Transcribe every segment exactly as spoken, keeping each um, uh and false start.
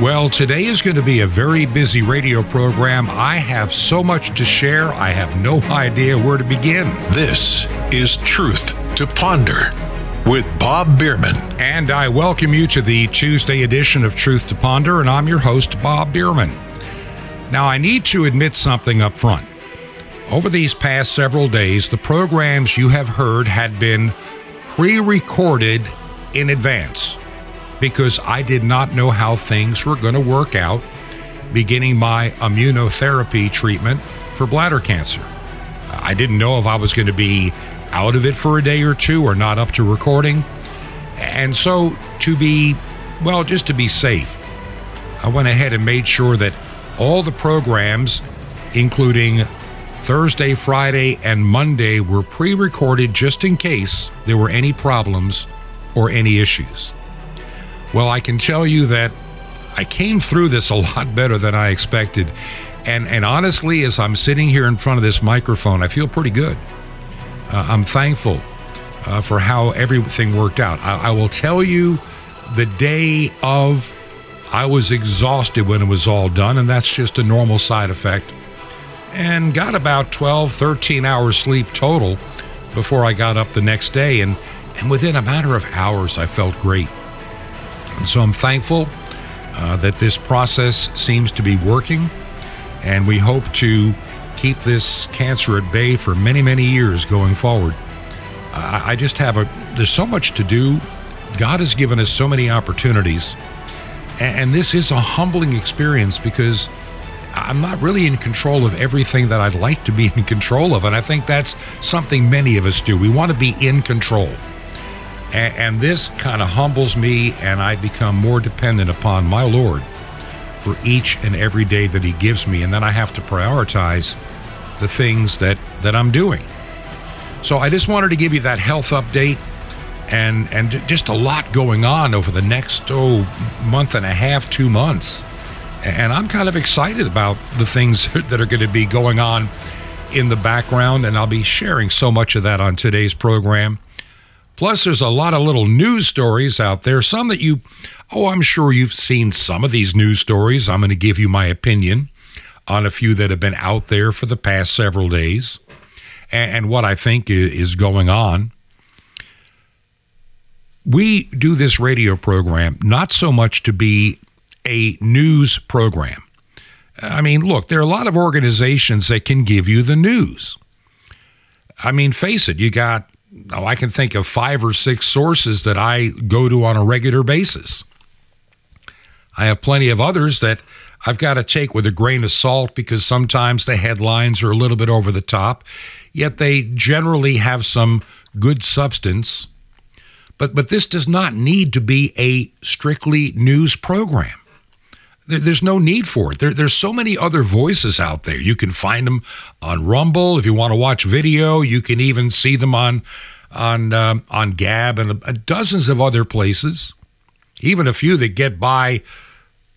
Well, today is going to be a very busy radio program. I have so much to share, I have no idea where to begin. This is Truth to Ponder with Bob Biermann. And I welcome you to the Tuesday edition of Truth to Ponder, and I'm your host, Bob Biermann. Now, I need to admit something up front. Over these past several days, the programs you have heard had been pre-recorded in advance, because I did not know how things were going to work out beginning my immunotherapy treatment for bladder cancer. I didn't know if I was going to be out of it for a day or two or not up to recording. And so to be, well, just to be safe, I went ahead and made sure that all the programs, including Thursday, Friday, and Monday, were pre-recorded just in case there were any problems or any issues. Well, I can tell you that I came through this a lot better than I expected. And and honestly, as I'm sitting here in front of this microphone, I feel pretty good. Uh, I'm thankful uh, for how everything worked out. I, I will tell you, the day of, I was exhausted when it was all done, and that's just a normal side effect. And got about twelve, thirteen hours sleep total before I got up the next day. And, and within a matter of hours, I felt great. And so I'm thankful uh, that this process seems to be working, and we hope to keep this cancer at bay for many, many years going forward. Uh, I just have a, there's so much to do. God has given us so many opportunities, and, and this is a humbling experience because I'm not really in control of everything that I'd like to be in control of, and I think that's something many of us do. We want to be in control. And this kind of humbles me, and I become more dependent upon my Lord for each and every day that he gives me. And then I have to prioritize the things that, that I'm doing. So I just wanted to give you that health update, and, and just a lot going on over the next oh, month and a half, two months. And I'm kind of excited about the things that are going to be going on in the background, and I'll be sharing so much of that on today's program. Plus, there's a lot of little news stories out there, some that you, oh, I'm sure you've seen some of these news stories. I'm going to give you my opinion on a few that have been out there for the past several days, and, and what I think is going on. We do this radio program not so much to be a news program. I mean, look, there are a lot of organizations that can give you the news. I mean, face it, you got, oh, I can think of five or six sources that I go to on a regular basis. I have plenty of others that I've got to take with a grain of salt because sometimes the headlines are a little bit over the top, yet they generally have some good substance. But but this does not need to be a strictly news program. There, there's no need for it. There, there's so many other voices out there. You can find them on Rumble. If you want to watch video, you can even see them on on um, on Gab and uh, dozens of other places. Even a few that get by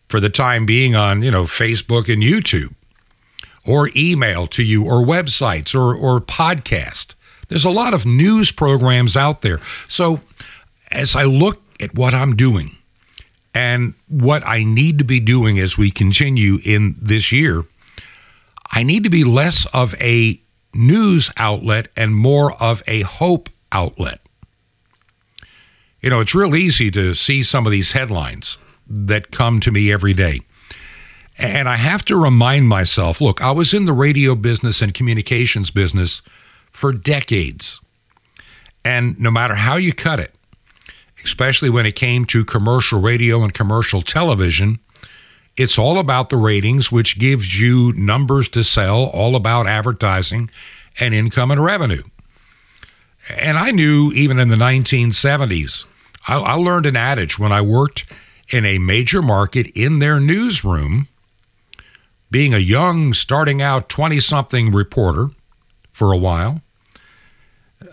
for the time being on, you know, Facebook and YouTube, or email to you, or websites, or or podcast. There's a lot of news programs out there. So as I look at what I'm doing and what I need to be doing as we continue in this year, I need to be less of a news outlet and more of a hope outlet. You know, it's real easy to see some of these headlines that come to me every day. And I have to remind myself, look, I was in the radio business and communications business for decades. And no matter how you cut it, especially when it came to commercial radio and commercial television, it's all about the ratings, which gives you numbers to sell, all about advertising and income and revenue. And I knew even in the nineteen seventies, I, I learned an adage when I worked in a major market in their newsroom, being a young, starting out twenty-something reporter for a while.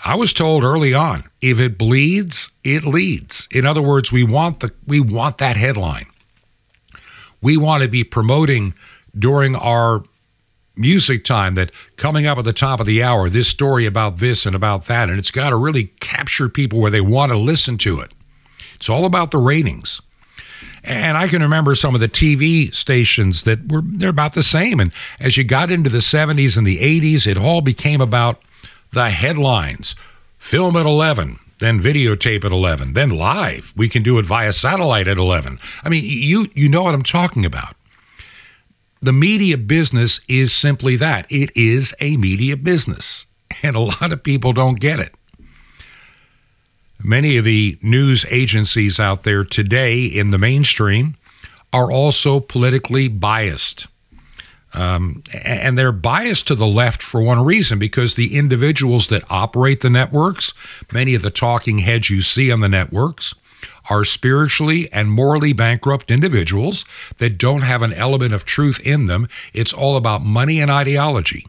I was told early on, if it bleeds, it leads. In other words, we want the we want that headline. We want to be promoting during our music time that coming up at the top of the hour, this story about this and about that, and it's got to really capture people where they want to listen to it. It's all about the ratings. And I can remember some of the T V stations that were, they're about the same. And as you got into the seventies and the eighties, it all became about the headlines. Film at eleven, then videotape at eleven, then live. We can do it via satellite at eleven. I mean, you you know what I'm talking about. The media business is simply that. It is a media business, and a lot of people don't get it. Many of the news agencies out there today in the mainstream are also politically biased. Um, and they're biased to the left for one reason, because the individuals that operate the networks, many of the talking heads you see on the networks, are spiritually and morally bankrupt individuals that don't have an element of truth in them. It's all about money and ideology.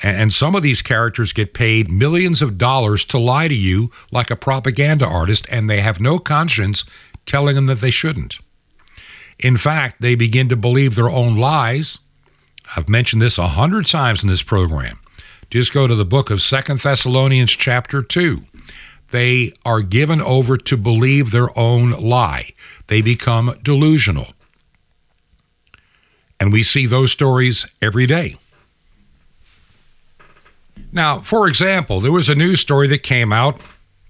And some of these characters get paid millions of dollars to lie to you like a propaganda artist, and they have no conscience telling them that they shouldn't. In fact, they begin to believe their own lies. I've mentioned this a hundred times in this program. Just go to the book of Second Thessalonians chapter two. They are given over to believe their own lie. They become delusional. And we see those stories every day. Now, for example, there was a news story that came out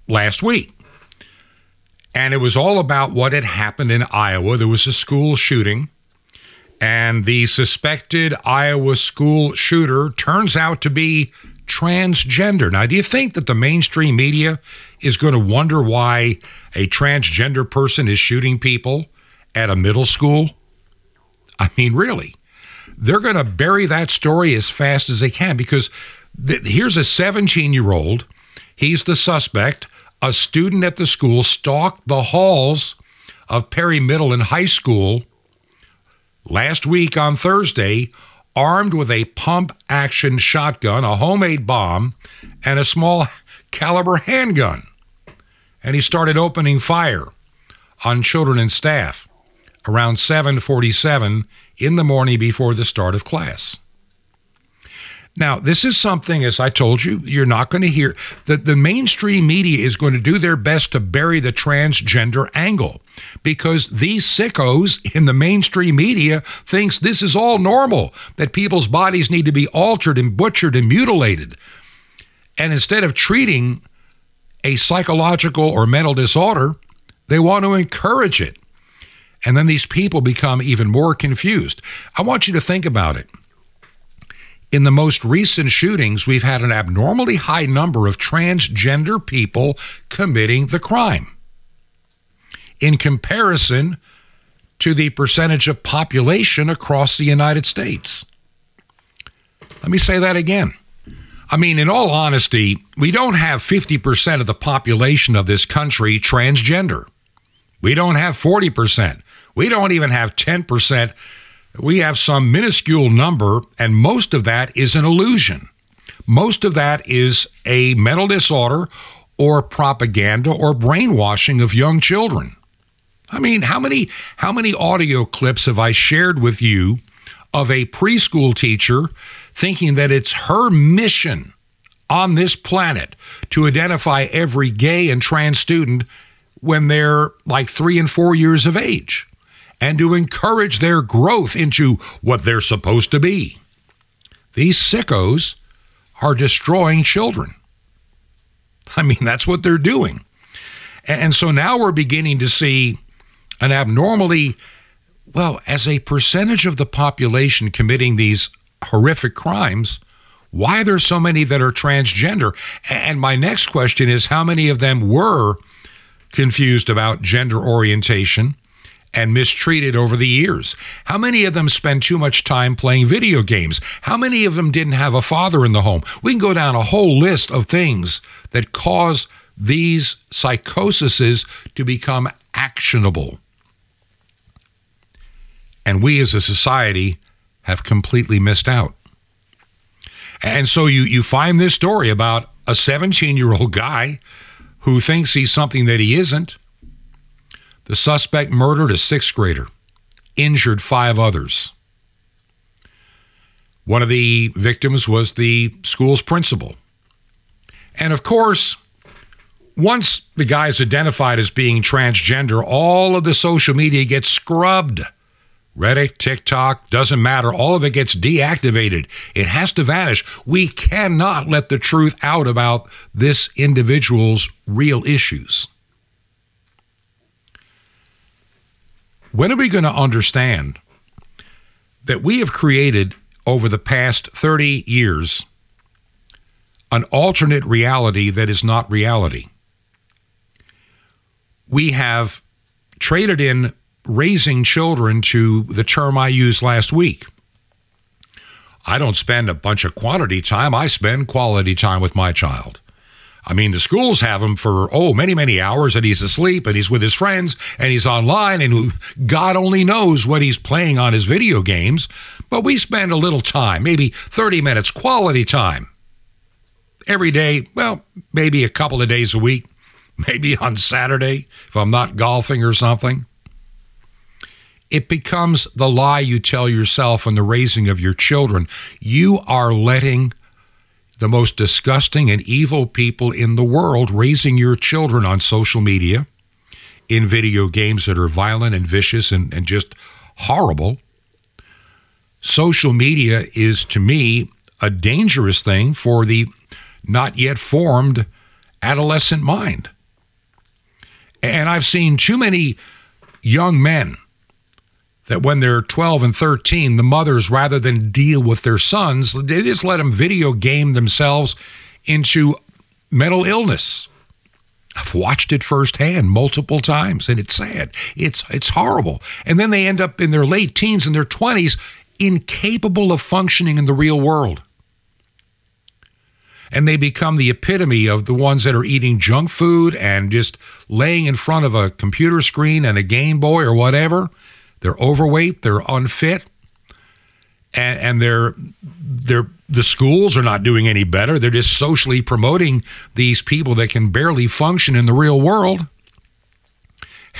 last week, and it was all about what had happened in Iowa. There was a school shooting, and the suspected Iowa school shooter turns out to be transgender. Now, do you think that the mainstream media is going to wonder why a transgender person is shooting people at a middle school? I mean, really? They're going to bury that story as fast as they can, because here's a seventeen-year-old, he's the suspect, a student at the school, stalked the halls of Perry Middle and High School last week on Thursday, armed with a pump-action shotgun, a homemade bomb, and a small-caliber handgun. And he started opening fire on children and staff around seven forty-seven in the morning before the start of class. Now, this is something, as I told you, you're not going to hear. That the mainstream media is going to do their best to bury the transgender angle, because these sickos in the mainstream media thinks this is all normal, that people's bodies need to be altered and butchered and mutilated. And instead of treating a psychological or mental disorder, they want to encourage it. And then these people become even more confused. I want you to think about it. In the most recent shootings, we've had an abnormally high number of transgender people committing the crime in comparison to the percentage of population across the United States. Let me say that again. I mean, in all honesty, we don't have fifty percent of the population of this country transgender. We don't have forty percent. We don't even have ten percent. We have some minuscule number, and most of that is an illusion. Most of that is a mental disorder or propaganda or brainwashing of young children. I mean, how many how many audio clips have I shared with you of a preschool teacher thinking that it's her mission on this planet to identify every gay and trans student when they're like three and four years of age, and to encourage their growth into what they're supposed to be? These sickos are destroying children. I mean, that's what they're doing. And so now we're beginning to see an abnormally, well, as a percentage of the population committing these horrific crimes, why there's so many that are transgender. And my next question is, how many of them were confused about gender orientation and mistreated over the years? How many of them spend too much time playing video games? How many of them didn't have a father in the home? We can go down a whole list of things that cause these psychoses to become actionable. And we as a society have completely missed out. And so you, you find this story about a seventeen-year-old guy who thinks he's something that he isn't. The suspect murdered a sixth grader, injured five others. One of the victims was the school's principal. And of course, Once the guy is identified as being transgender, all of the social media gets scrubbed. Reddit, TikTok, doesn't matter. All of it gets deactivated. It has to vanish. We cannot let the truth out about this individual's real issues. When are we going to understand that we have created over the past thirty years an alternate reality that is not reality? We have traded in raising children to the term I used last week. I don't spend a bunch of quantity time. I spend quality time with my child. I mean, the schools have him for, oh, many, many hours, and he's asleep, and he's with his friends, and he's online, and God only knows what he's playing on his video games. But we spend a little time, maybe thirty minutes, quality time. Every day, well, maybe a couple of days a week. Maybe on Saturday, if I'm not golfing or something. It becomes the lie you tell yourself in the raising of your children. You are letting the most disgusting and evil people in the world raising your children on social media, in video games that are violent and vicious and, and just horrible. Social media is, to me, a dangerous thing for the not yet formed adolescent mind. And I've seen too many young men that when they're twelve and thirteen, the mothers, rather than deal with their sons, they just let them video game themselves into mental illness. I've watched it firsthand multiple times, and it's sad. It's it's horrible. And then they end up in their late teens and their twenties incapable of functioning in the real world. And they become the epitome of the ones that are eating junk food and just laying in front of a computer screen and a Game Boy or whatever. They're overweight, they're unfit, and, and they're, they're, the schools are not doing any better. They're just socially promoting these people that can barely function in the real world.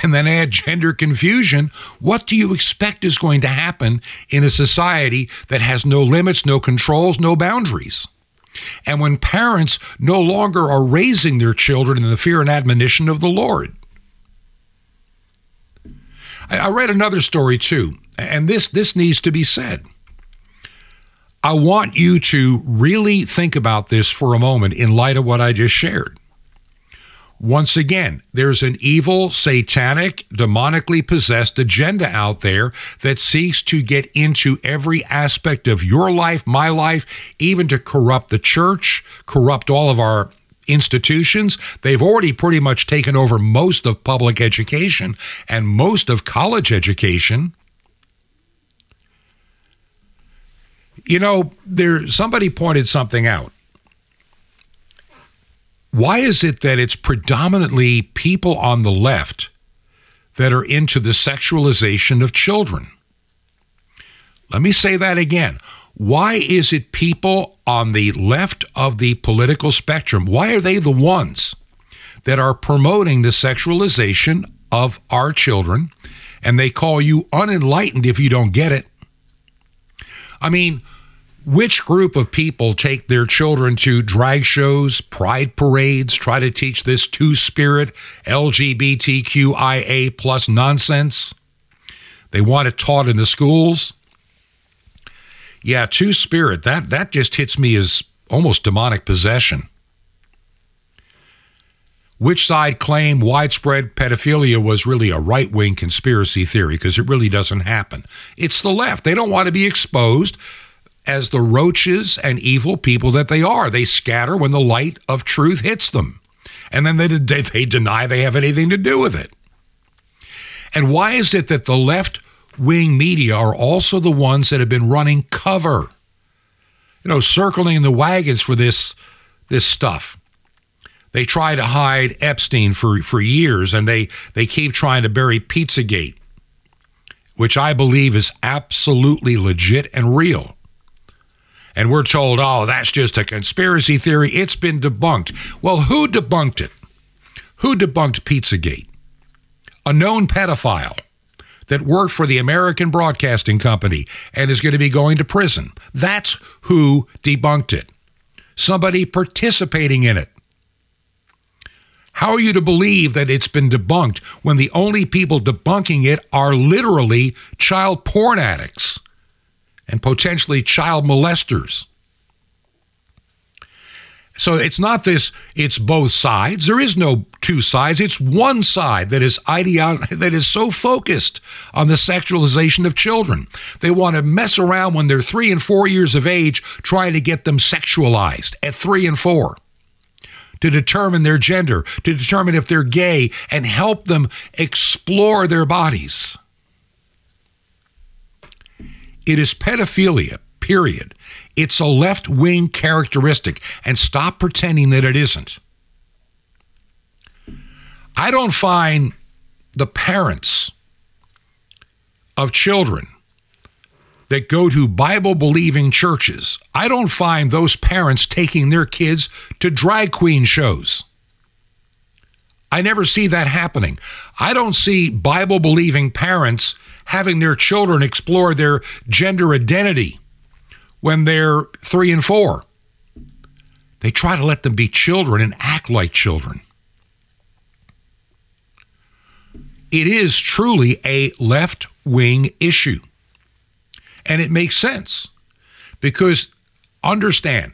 And then add gender confusion. What do you expect is going to happen in a society that has no limits, no controls, no boundaries? And when parents no longer are raising their children in the fear and admonition of the Lord. I read another story too, and this, this needs to be said. I want you to really think about this for a moment in light of what I just shared. Once again, there's an evil, satanic, demonically possessed agenda out there that seeks to get into every aspect of your life, my life, even to corrupt the church, corrupt all of our institutions. They've already pretty much taken over most of public education and most of college education. You know, there somebody pointed something out. Why is it that it's predominantly people on the left that are into the sexualization of children? Let me say that again. Why is it people on the left of the political spectrum, why are they the ones that are promoting the sexualization of our children, and they call you unenlightened if you don't get it? I mean, which group of people take their children to drag shows, pride parades, try to teach this two-spirit, L G B T Q I A plus nonsense? They want it taught in the schools. Yeah, two-spirit, that, that just hits me as almost demonic possession. Which side claimed widespread pedophilia was really a right-wing conspiracy theory, because it really doesn't happen. It's the left. They don't want to be exposed as the roaches and evil people that they are. They scatter when the light of truth hits them. And then they, they, they deny they have anything to do with it. And why is it that the left-wing media are also the ones that have been running cover, you know, circling the wagons for this, this stuff? They try to hide Epstein for, for years, and they, they keep trying to bury Pizzagate, which I believe is absolutely legit and real. And we're told, oh, that's just a conspiracy theory. It's been debunked. Well, who debunked it? Who debunked Pizzagate? A known pedophile that worked for the American Broadcasting Company and is going to be going to prison. That's who debunked it. Somebody participating in it. How are you to believe that it's been debunked when the only people debunking it are literally child porn addicts and potentially child molesters? So it's not this, it's both sides. There is no two sides. It's one side that is ideo- that is so focused on the sexualization of children. They want to mess around when they're three and four years of age, trying to get them sexualized at three and four to determine their gender, to determine if they're gay, and help them explore their bodies. It is pedophilia, period. It's a left-wing characteristic, and stop pretending that it isn't. I don't find the parents of children that go to Bible-believing churches, I don't find those parents taking their kids to drag queen shows. I never see that happening. I don't see Bible-believing parents having their children explore their gender identity when they're three and four. They try to let them be children and act like children. It is truly a left-wing issue. And it makes sense, because understand,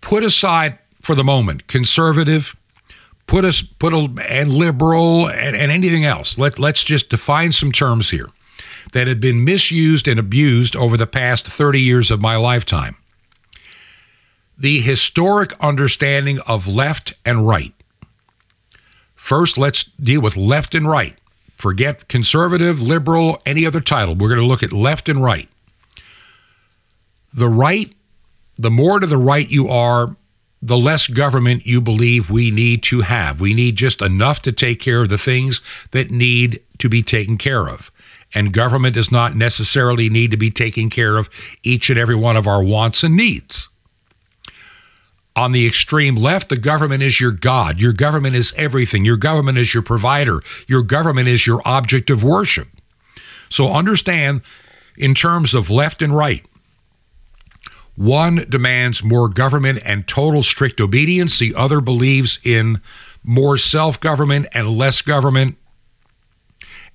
put aside for the moment conservative, put us put a, and liberal and, and anything else. Let let's just define some terms here that have been misused and abused over the past thirty years of my lifetime. The historic understanding of left and right. First, let's deal with left and right. Forget conservative, liberal, any other title. We're going to look at left and right. The right, the more to the right you are, the less government you believe we need to have. We need just enough to take care of the things that need to be taken care of. And government does not necessarily need to be taking care of each and every one of our wants and needs. On the extreme left, the government is your God. Your government is everything. Your government is your provider. Your government is your object of worship. So understand, in terms of left and right, one demands more government and total strict obedience. The other believes in more self-government and less government.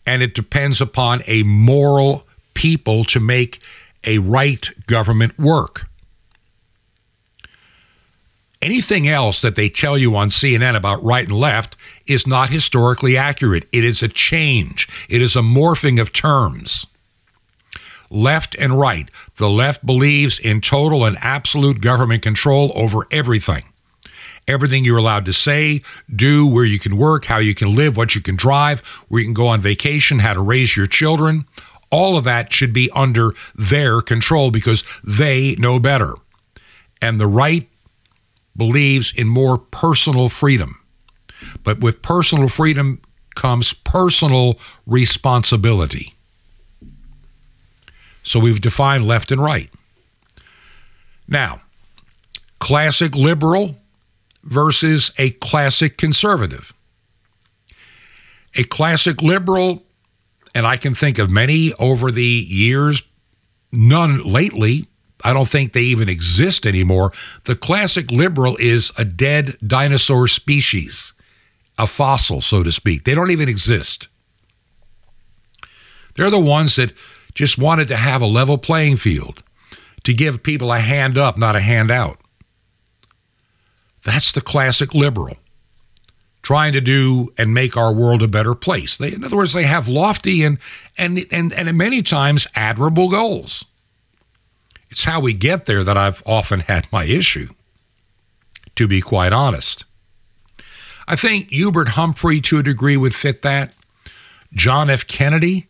And it depends upon a moral people to make a right government work. Anything else that they tell you on C N N about right and left is not historically accurate. It is a change. It is a morphing of terms. Left and right. The left believes in total and absolute government control over everything. Everything you're allowed to say, do, where you can work, how you can live, what you can drive, where you can go on vacation, how to raise your children. All of that should be under their control because they know better. And the right believes in more personal freedom. But with personal freedom comes personal responsibility. So we've defined left and right. Now, classic liberal versus a classic conservative. A classic liberal, and I can think of many over the years, none lately, I don't think they even exist anymore. The classic liberal is a dead dinosaur species, a fossil, so to speak. They don't even exist. They're the ones that just wanted to have a level playing field, to give people a hand up, not a hand out. That's the classic liberal, trying to do and make our world a better place. They, in other words, they have lofty and, and, and, and many times admirable goals. It's how we get there that I've often had my issue, to be quite honest. I think Hubert Humphrey, to a degree, would fit that. John F. Kennedy,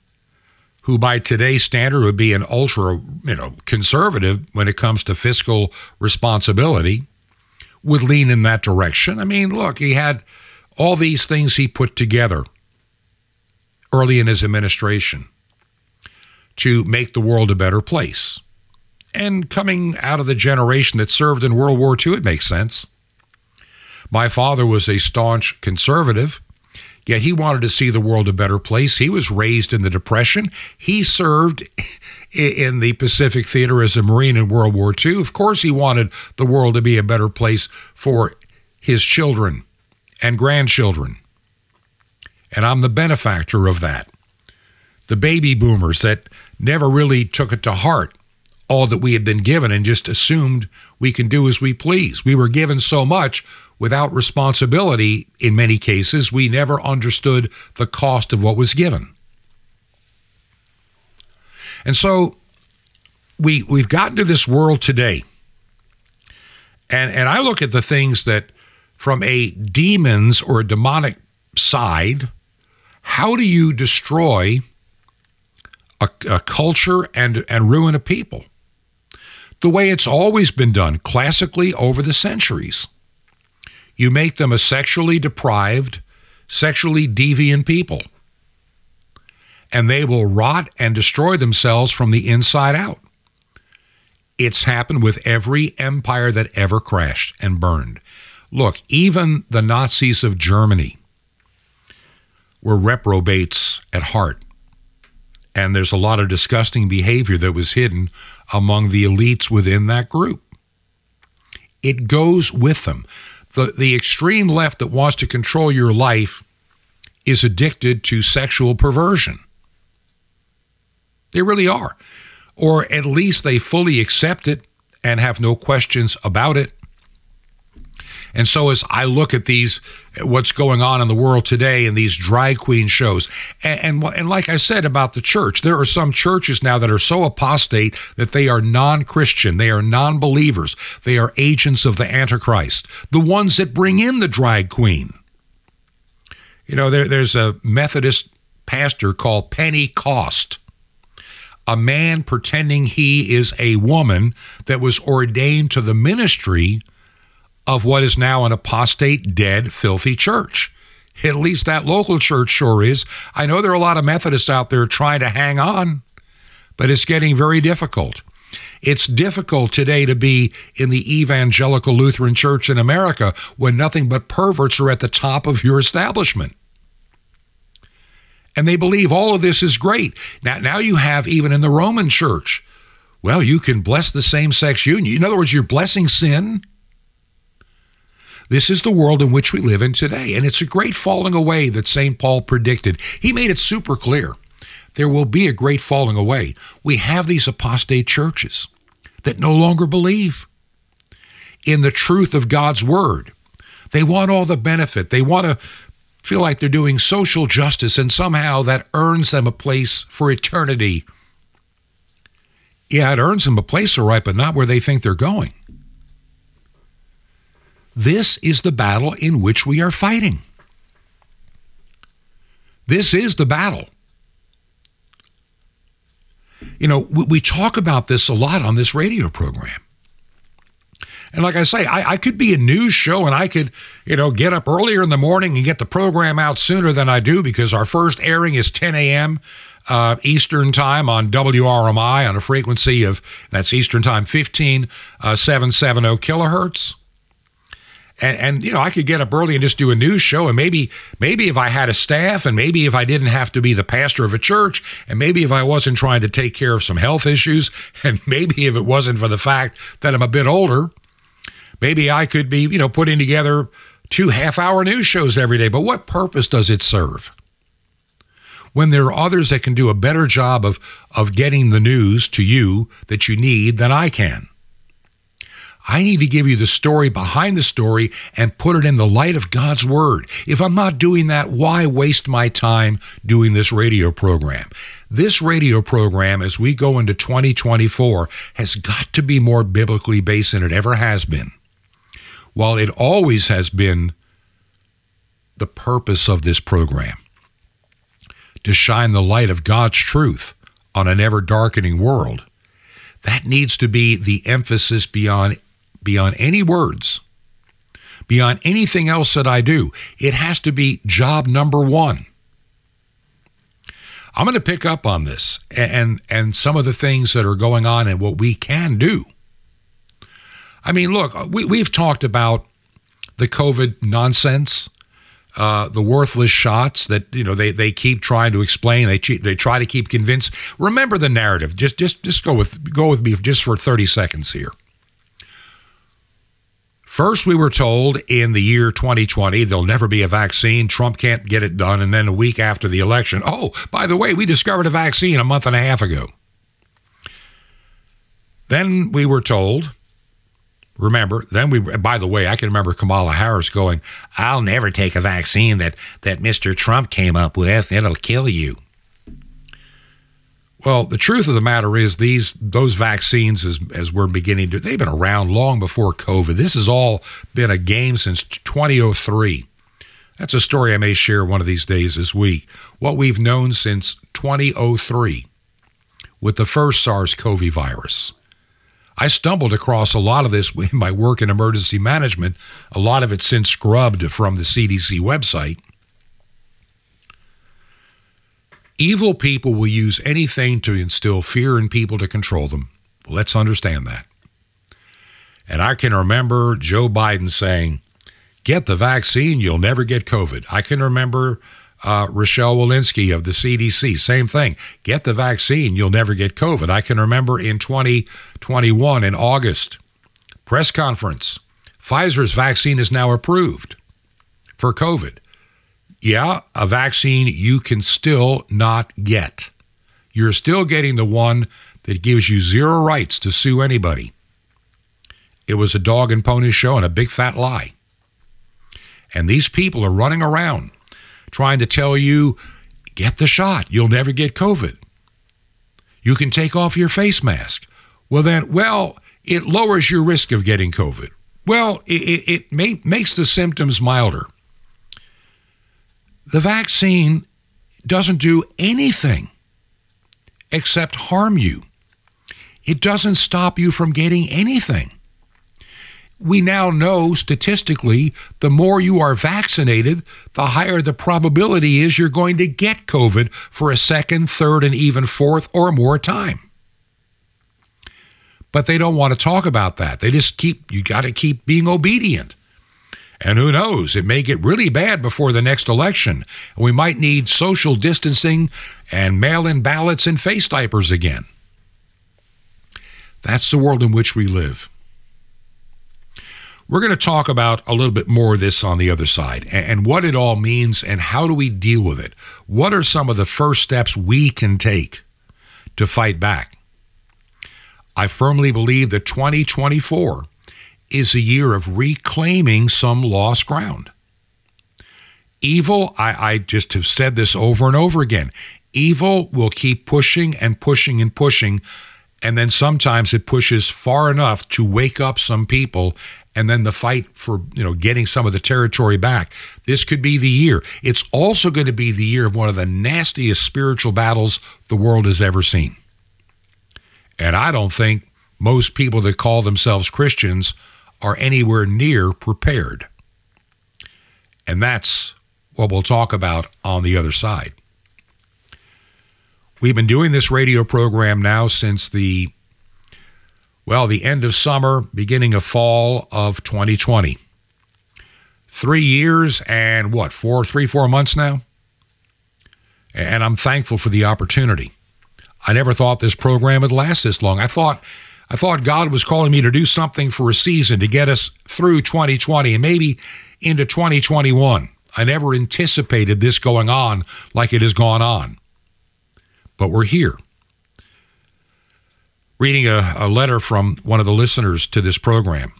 who by today's standard would be an ultra, you know, conservative when it comes to fiscal responsibility, would lean in that direction. I mean, look, he had all these things he put together early in his administration to make the world a better place. And coming out of the generation that served in World War Two, it makes sense. My father was a staunch conservative, yet he wanted to see the world a better place. He was raised in the Depression. He served in the Pacific Theater as a Marine in World War Two. Of course, he wanted the world to be a better place for his children and grandchildren. And I'm the benefactor of that. The baby boomers that never really took it to heart, all that we had been given, and just assumed we can do as we please. We were given so much without responsibility in many cases. We never understood the cost of what was given. And so we, we've gotten to this world today. And, and I look at the things that, from a demon's or a demonic side, how do you destroy a, a culture and, and ruin a people? The way it's always been done, classically over the centuries. You make them a sexually deprived, sexually deviant people, and they will rot and destroy themselves from the inside out. It's happened with every empire that ever crashed and burned. Look, even the Nazis of Germany were reprobates at heart. And there's a lot of disgusting behavior that was hidden among the elites within that group. It goes with them. The, the extreme left that wants to control your life is addicted to sexual perversion. They really are. Or at least they fully accept it and have no questions about it. And so as I look at these, what's going on in the world today and these drag queen shows, and, and, and like I said about the church, there are some churches now that are so apostate that they are non-Christian, they are non-believers, they are agents of the Antichrist, the ones that bring in the drag queen. You know, there, there's a Methodist pastor called Penny Cost, a man pretending he is a woman that was ordained to the ministry of what is now an apostate, dead, filthy church. At least that local church sure is. I know there are a lot of Methodists out there trying to hang on, but it's getting very difficult. It's difficult today to be in the evangelical Lutheran church in America when nothing but perverts are at the top of your establishment. And they believe all of this is great. Now, now you have, even in the Roman church, well, you can bless the same-sex union. In other words, you're blessing sin. This is the world in which we live in today, and it's a great falling away that Saint Paul predicted. He made it super clear. There will be a great falling away. We have these apostate churches that no longer believe in the truth of God's word. They want all the benefit. They want to feel like they're doing social justice, and somehow that earns them a place for eternity. Yeah, it earns them a place, all right, but not where they think they're going. This is the battle in which we are fighting. This is the battle. You know, we, we talk about this a lot on this radio program. And like I say, I, I could be a news show and I could, you know, get up earlier in the morning and get the program out sooner than I do, because our first airing is ten a.m. Uh, Eastern time on W R M I on a frequency of, that's Eastern time, fifteen seven seventy uh, kilohertz. And, and, you know, I could get up early and just do a news show. And maybe maybe if I had a staff, and maybe if I didn't have to be the pastor of a church, and maybe if I wasn't trying to take care of some health issues, and maybe if it wasn't for the fact that I'm a bit older, maybe I could be, you know, putting together two half-hour news shows every day. But what purpose does it serve when there are others that can do a better job of, of getting the news to you that you need than I can? I need to give you the story behind the story and put it in the light of God's word. If I'm not doing that, why waste my time doing this radio program? This radio program, as we go into twenty twenty-four, has got to be more biblically based than it ever has been. While it always has been the purpose of this program, to shine the light of God's truth on an ever-darkening world, that needs to be the emphasis beyond beyond any words, beyond anything else that I do. It has to be job number one. I'm going to pick up on this and, and some of the things that are going on and what we can do. I mean, look, we, we've talked about the COVID nonsense, uh, the worthless shots that, you know, they, they keep trying to explain. They they try to keep convinced. Remember the narrative. Just just just go with go with me just for thirty seconds here. First, we were told in the year twenty twenty, there'll never be a vaccine. Trump can't get it done. And then a week after the election, oh, by the way, we discovered a vaccine a month and a half ago. Then we were told, remember, then we, by the way, I can remember Kamala Harris going, I'll never take a vaccine that, that Mister Trump came up with. It'll kill you. Well, the truth of the matter is these those vaccines, as, as we're beginning to, they've been around long before COVID. This has all been a game since twenty oh three. That's a story I may share one of these days this week. What we've known since twenty oh three with the first SARS-CoV virus. I stumbled across a lot of this in my work in emergency management. A lot of it's since scrubbed from the C D C website. Evil people will use anything to instill fear in people to control them. Let's understand that. And I can remember Joe Biden saying, get the vaccine, you'll never get COVID. I can remember uh, Rochelle Walensky of the C D C, same thing. Get the vaccine, you'll never get COVID. I can remember in twenty twenty-one, in August, press conference, Pfizer's vaccine is now approved for COVID. Yeah, a vaccine you can still not get. You're still getting the one that gives you zero rights to sue anybody. It was a dog and pony show and a big fat lie. And these people are running around trying to tell you, get the shot. You'll never get COVID. You can take off your face mask. Well, then, well, it lowers your risk of getting COVID. Well, it, it, it may, makes the symptoms milder. The vaccine doesn't do anything except harm you. It doesn't stop you from getting anything. We now know statistically, the more you are vaccinated, the higher the probability is you're going to get COVID for a second, third, and even fourth or more time. But they don't want to talk about that. They just keep, you got to keep being obedient. And who knows, it may get really bad before the next election. We might need social distancing and mail-in ballots and face diapers again. That's the world in which we live. We're going to talk about a little bit more of this on the other side and what it all means and how do we deal with it. What are some of the first steps we can take to fight back? I firmly believe that twenty twenty-four is a year of reclaiming some lost ground. Evil, I, I just have said this over and over again, evil will keep pushing and pushing and pushing, and then sometimes it pushes far enough to wake up some people, and then the fight for, you know, getting some of the territory back. This could be the year. It's also going to be the year of one of the nastiest spiritual battles the world has ever seen. And I don't think most people that call themselves Christians are anywhere near prepared. And that's what we'll talk about on the other side. We've been doing this radio program now since the, well, the end of summer, beginning of fall of twenty twenty. Three years and what, four, three, four months now? And I'm thankful for the opportunity. I never thought this program would last this long. I thought... I thought God was calling me to do something for a season to get us through twenty twenty and maybe into twenty twenty-one. I never anticipated this going on like it has gone on. But we're here. Reading a, a letter from one of the listeners to this program,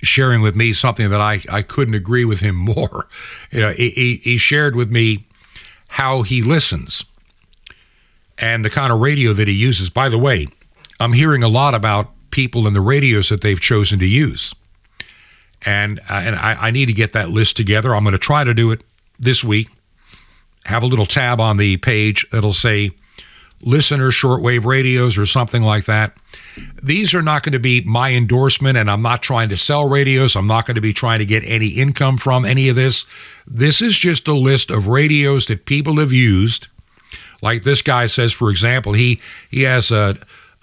sharing with me something that I, I couldn't agree with him more. You know, he, he shared with me how he listens and the kind of radio that he uses. By the way, I'm hearing a lot about people and the radios that they've chosen to use. And, uh, and I, I need to get that list together. I'm going to try to do it this week. Have a little tab on the page that'll say listener shortwave radios or something like that. These are not going to be my endorsement, and I'm not trying to sell radios. I'm not going to be trying to get any income from any of this. This is just a list of radios that people have used. Like this guy says, for example, he, he has a...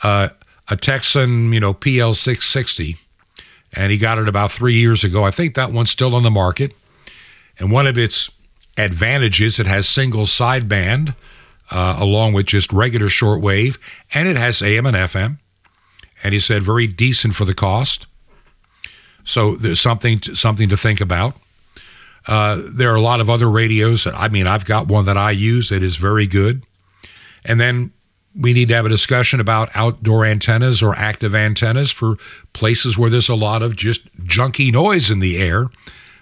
Uh, a Texan, you know, P L six sixty, and he got it about three years ago. I think that one's still on the market. And one of its advantages, it has single sideband uh, along with just regular shortwave, and it has A M and F M. And he said, very decent for the cost. So there's something to, something to think about. Uh, there are a lot of other radios. I mean, I've got one that I use that is very good. And then we need to have a discussion about outdoor antennas or active antennas for places where there's a lot of just junky noise in the air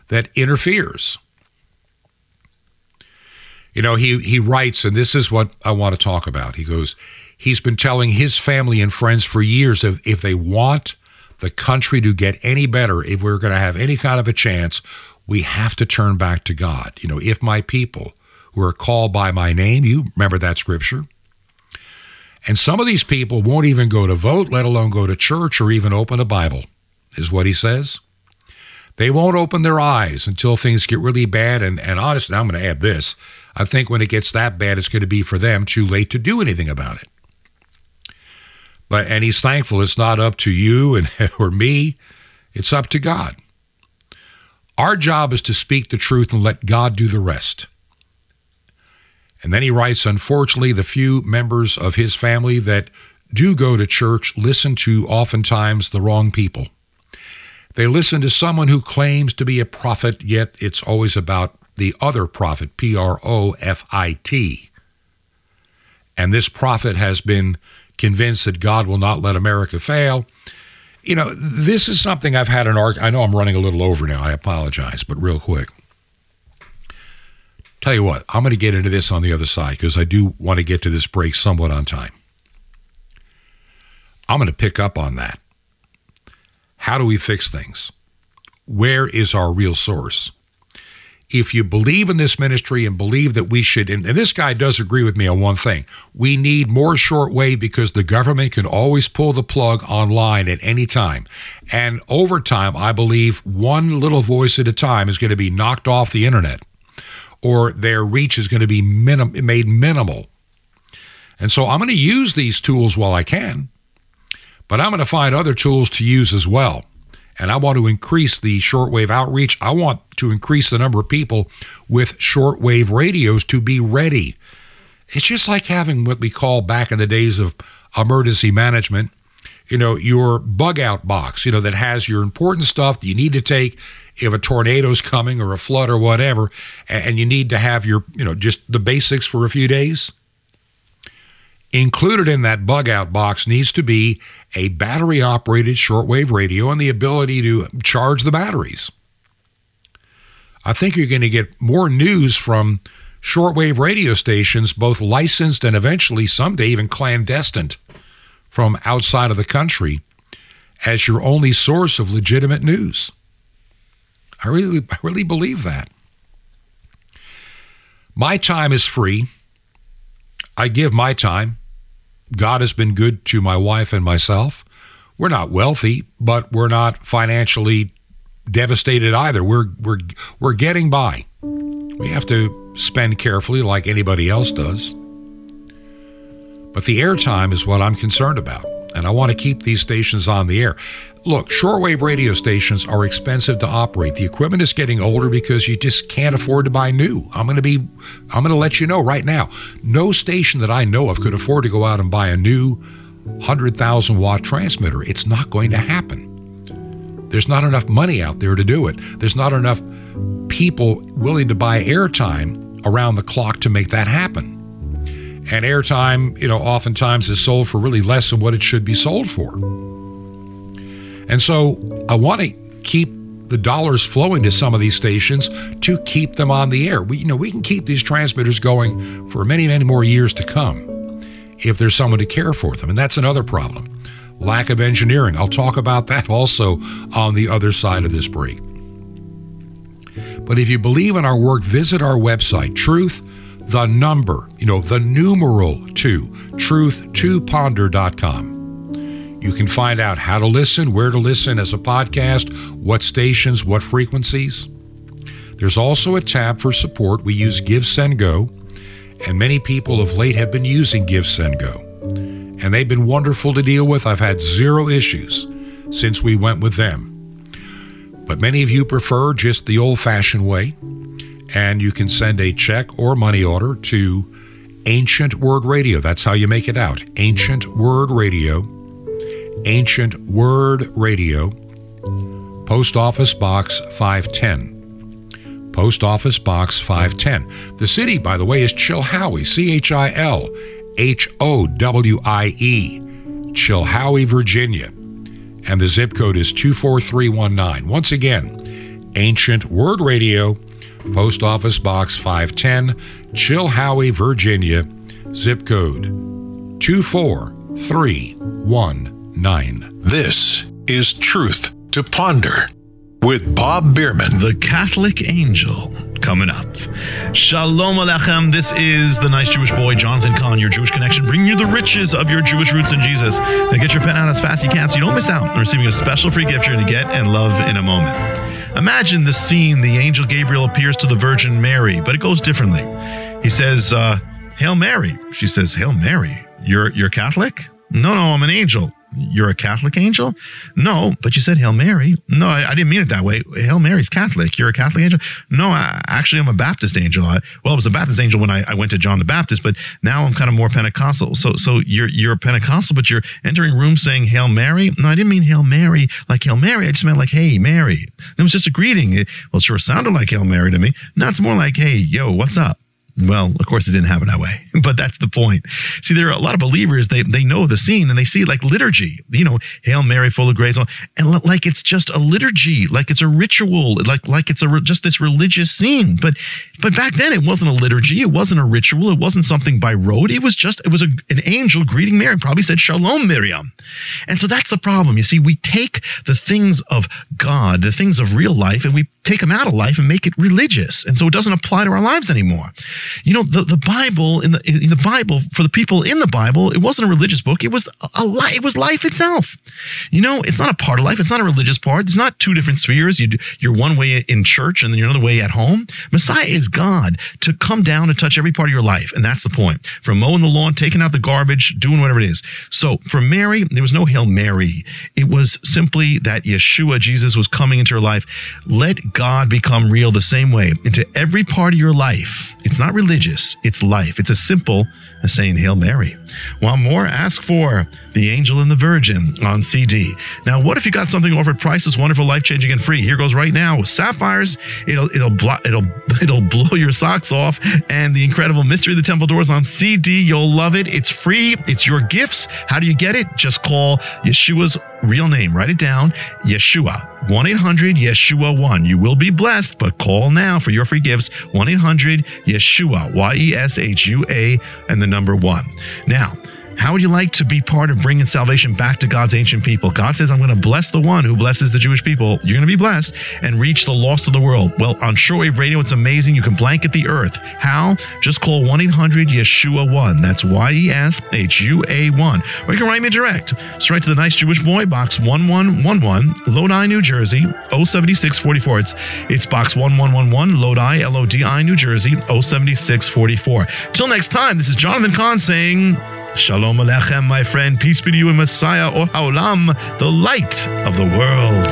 that interferes. You know, he, he writes, and this is what I want to talk about. He goes, he's been telling his family and friends for years that if they want the country to get any better, if we're going to have any kind of a chance, we have to turn back to God. You know, if my people who are called by my name, you remember that scripture. And some of these people won't even go to vote, let alone go to church or even open a Bible, is what he says. They won't open their eyes until things get really bad. And, and honestly, I'm going to add this. I think when it gets that bad, it's going to be for them too late to do anything about it. But and he's thankful it's not up to you and or me. It's up to God. Our job is to speak the truth and let God do the rest. And then he writes, unfortunately, the few members of his family that do go to church listen to oftentimes the wrong people. They listen to someone who claims to be a prophet, yet it's always about the other prophet, P R O F I T. And this prophet has been convinced that God will not let America fail. You know, this is something I've had an argument. I know I'm running a little over now. I apologize, but real quick. Tell you what, I'm going to get into this on the other side because I do want to get to this break somewhat on time. I'm going to pick up on that. How do we fix things? Where is our real source? If you believe in this ministry and believe that we should, and this guy does agree with me on one thing, we need more shortwave because the government can always pull the plug online at any time. And over time, I believe one little voice at a time is going to be knocked off the internet, or their reach is going to be minim- made minimal. And so I'm going to use these tools while I can, but I'm going to find other tools to use as well. And I want to increase the shortwave outreach. I want to increase the number of people with shortwave radios to be ready. It's just like having what we call back in the days of emergency management, you know, your bug out box, you know, that has your important stuff that you need to take if a tornado's coming or a flood or whatever, and you need to have your, you know, just the basics for a few days. Included in that bug-out box needs to be a battery-operated shortwave radio and the ability to charge the batteries. I think you're going to get more news from shortwave radio stations, both licensed and eventually someday even clandestine from outside of the country, as your only source of legitimate news. I really, I really believe that. My time is free. I give my time. God has been good to my wife and myself. We're not wealthy, but we're not financially devastated either. We're we're we're getting by. We have to spend carefully like anybody else does. But the airtime is what I'm concerned about, and I want to keep these stations on the air. Look, shortwave radio stations are expensive to operate. The equipment is getting older because you just can't afford to buy new. I'm going to be, I'm going to let you know right now, no station that I know of could afford to go out and buy a new one hundred thousand watt transmitter. It's not going to happen. There's not enough money out there to do it. There's not enough people willing to buy airtime around the clock to make that happen. And airtime, you know, oftentimes is sold for really less than what it should be sold for. And so I want to keep the dollars flowing to some of these stations to keep them on the air. We, you know, we can keep these transmitters going for many, many more years to come if there's someone to care for them. And that's another problem. Lack of engineering. I'll talk about that also on the other side of this break. But if you believe in our work, visit our website, Truth, the number, you know, the numeral two, truth two ponder dot com. You can find out how to listen, where to listen as a podcast, what stations, what frequencies. There's also a tab for support. We use Give Send Go, and many people of late have been using Give Send Go, and they've been wonderful to deal with. I've had zero issues since we went with them. But many of you prefer just the old-fashioned way, and you can send a check or money order to Ancient Word Radio. That's how you make it out, Ancient Word Radio. Ancient Word Radio, Post Office Box five ten. Post Office Box five ten. The city, by the way, is Chilhowie, C H I L H O W I E, Chilhowie, Virginia. And the zip code is two four three one nine. Once again, Ancient Word Radio, Post Office Box five ten, Chilhowie, Virginia, zip code two four three one nine. This is Truth to Ponder with Bob Biermann, the Catholic Angel, coming up. Shalom Aleichem. This is the nice Jewish boy, Jonathan Cahn, your Jewish connection, bringing you the riches of your Jewish roots in Jesus. Now get your pen out as fast as you can so you don't miss out on receiving a special free gift you're going to get and love in a moment. Imagine the scene. The angel Gabriel appears to the Virgin Mary, but it goes differently. He says, uh, Hail Mary. She says, Hail Mary, you're, you're Catholic? No, no, I'm an angel. You're a Catholic angel? No, but you said Hail Mary. No, I, I didn't mean it that way. Hail Mary's Catholic. You're a Catholic angel? No, I, actually, I'm a Baptist angel. I, well, I was a Baptist angel when I, I went to John the Baptist, but now I'm kind of more Pentecostal. So so you're you're Pentecostal, but you're entering rooms saying Hail Mary? No, I didn't mean Hail Mary like Hail Mary. I just meant like, hey, Mary. And it was just a greeting. It, well, it sure sounded like Hail Mary to me. Now it's more like, hey, yo, what's up? Well, of course, it didn't happen that way, but that's the point. See, there are a lot of believers, they they know the scene and they see like liturgy, you know, Hail Mary, full of grace, and like it's just a liturgy, like it's a ritual, like like it's a just this religious scene. But but back then, it wasn't a liturgy, it wasn't a ritual, it wasn't something by rote. It was just it was a, an angel greeting Mary, and probably said, Shalom, Miriam. And so that's the problem. You see, we take the things of God, the things of real life, and we take them out of life and make it religious, and so it doesn't apply to our lives anymore. You know, the, the Bible, in the in the Bible, for the people in the Bible, it wasn't a religious book. It was a li- It was life itself. You know, it's not a part of life. It's not a religious part. It's not two different spheres. You do, you're one way in church and then you're another way at home. Messiah is God to come down and touch every part of your life. And that's the point. From mowing the lawn, taking out the garbage, doing whatever it is. So for Mary, there was no Hail Mary. It was simply that Yeshua, Jesus, was coming into your life. Let God become real the same way into every part of your life. It's not religious, it's life. It's as simple as saying Hail Mary. Want more? Ask for The Angel and the Virgin on C D. Now, what if you got something offered priceless, wonderful, life-changing, and free? Here goes right now with sapphires. It'll it'll blo- it'll it'll blow your socks off. And The Incredible Mystery of the Temple Doors on C D. You'll love it. It's free. It's your gifts. How do you get it? Just call Yeshua's real name. Write it down. Yeshua. one eight hundred Yeshua one. You will be blessed, but call now for your free gifts. one eight hundred Yeshua. Y E S H U A and the number one. Now, how would you like to be part of bringing salvation back to God's ancient people? God says, I'm going to bless the one who blesses the Jewish people. You're going to be blessed and reach the lost of the world. Well, on shortwave radio, it's amazing. You can blanket the earth. How? Just call one eight hundred Yeshua one. That's Y E S H U A one. Or you can write me direct. Just write to the nice Jewish boy, Box one one one one, Lodi, New Jersey, zero seven six four four. It's, it's Box one one one one, Lodi, L O D I, New Jersey, zero seven six four four. Till next time, this is Jonathan Cahn saying... Shalom Aleichem, my friend. Peace be to you in Messiah or Haolam, the light of the world.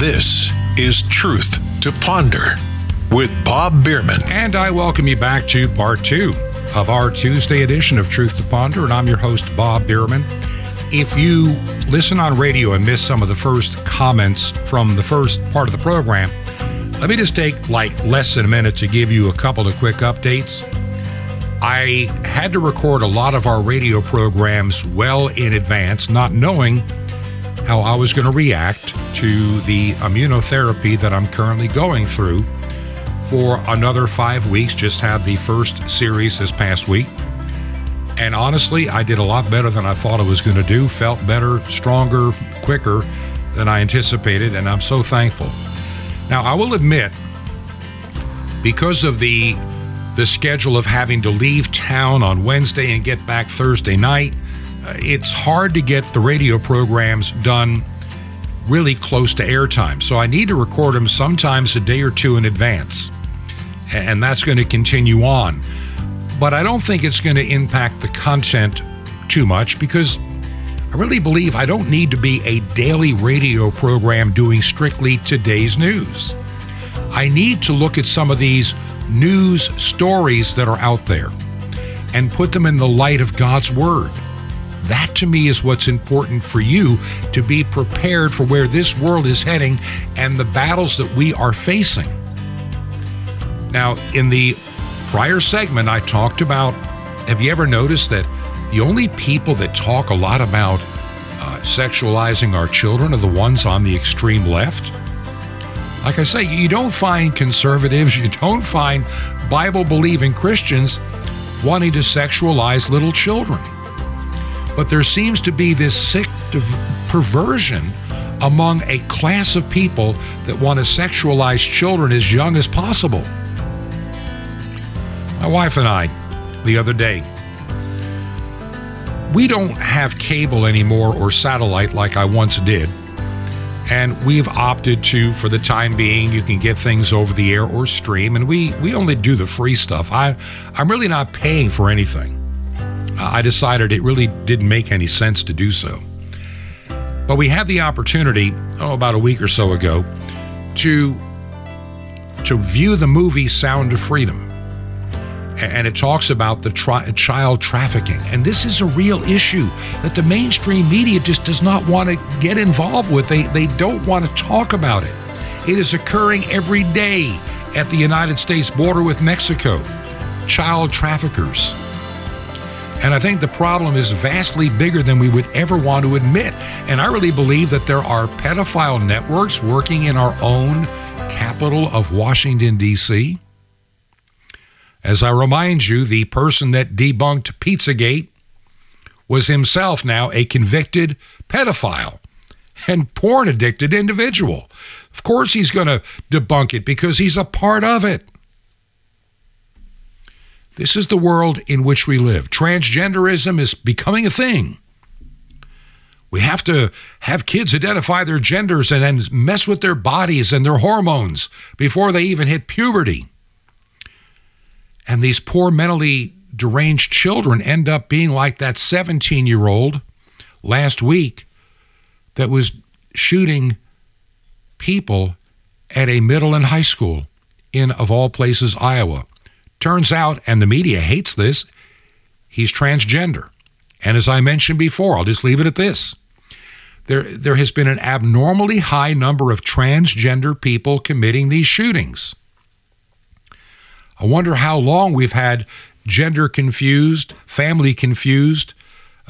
This is Truth to Ponder with Bob Biermann. And I welcome you back to part two of our Tuesday edition of Truth to Ponder, and I'm your host, Bob Biermann. If you listen on radio and miss some of the first comments from the first part of the program, let me just take like less than a minute to give you a couple of quick updates. I had to record a lot of our radio programs well in advance, not knowing how I was going to react to the immunotherapy that I'm currently going through for another five weeks. Just had the first series this past week. And honestly, I did a lot better than I thought I was going to do. Felt better, stronger, quicker than I anticipated. And I'm so thankful. Now, I will admit, because of the, the schedule of having to leave town on Wednesday and get back Thursday night, it's hard to get the radio programs done really close to airtime. So I need to record them sometimes a day or two in advance. And that's going to continue on. But I don't think it's going to impact the content too much because I really believe I don't need to be a daily radio program doing strictly today's news. I need to look at some of these news stories that are out there and put them in the light of God's Word. That to me is what's important for you to be prepared for where this world is heading and the battles that we are facing. Now, in the prior segment, I talked about, have you ever noticed that the only people that talk a lot about uh, sexualizing our children are the ones on the extreme left? Like I say, you don't find conservatives, you don't find Bible-believing Christians wanting to sexualize little children. But there seems to be this sick perversion among a class of people that want to sexualize children as young as possible. My wife and I, the other day, we don't have cable anymore or satellite like I once did. And we've opted to, for the time being, you can get things over the air or stream, and we, we only do the free stuff. I, I'm really not paying for anything. I decided it really didn't make any sense to do so. But we had the opportunity, oh, about a week or so ago, to, to view the movie Sound of Freedom. And it talks about the tri- child trafficking. And this is a real issue that the mainstream media just does not want to get involved with. They, they don't want to talk about it. It is occurring every day at the United States border with Mexico. Child traffickers. And I think the problem is vastly bigger than we would ever want to admit. And I really believe that there are pedophile networks working in our own capital of Washington, D C As I remind you, the person that debunked Pizzagate was himself now a convicted pedophile and porn-addicted individual. Of course he's going to debunk it because he's a part of it. This is the world in which we live. Transgenderism is becoming a thing. We have to have kids identify their genders and then mess with their bodies and their hormones before they even hit puberty. And these poor mentally deranged children end up being like that seventeen-year-old last week that was shooting people at a middle and high school in, of all places, Iowa. Turns out, and the media hates this, he's transgender. And as I mentioned before, I'll just leave it at this. There, there has been an abnormally high number of transgender people committing these shootings. I wonder how long we've had gender-confused, family-confused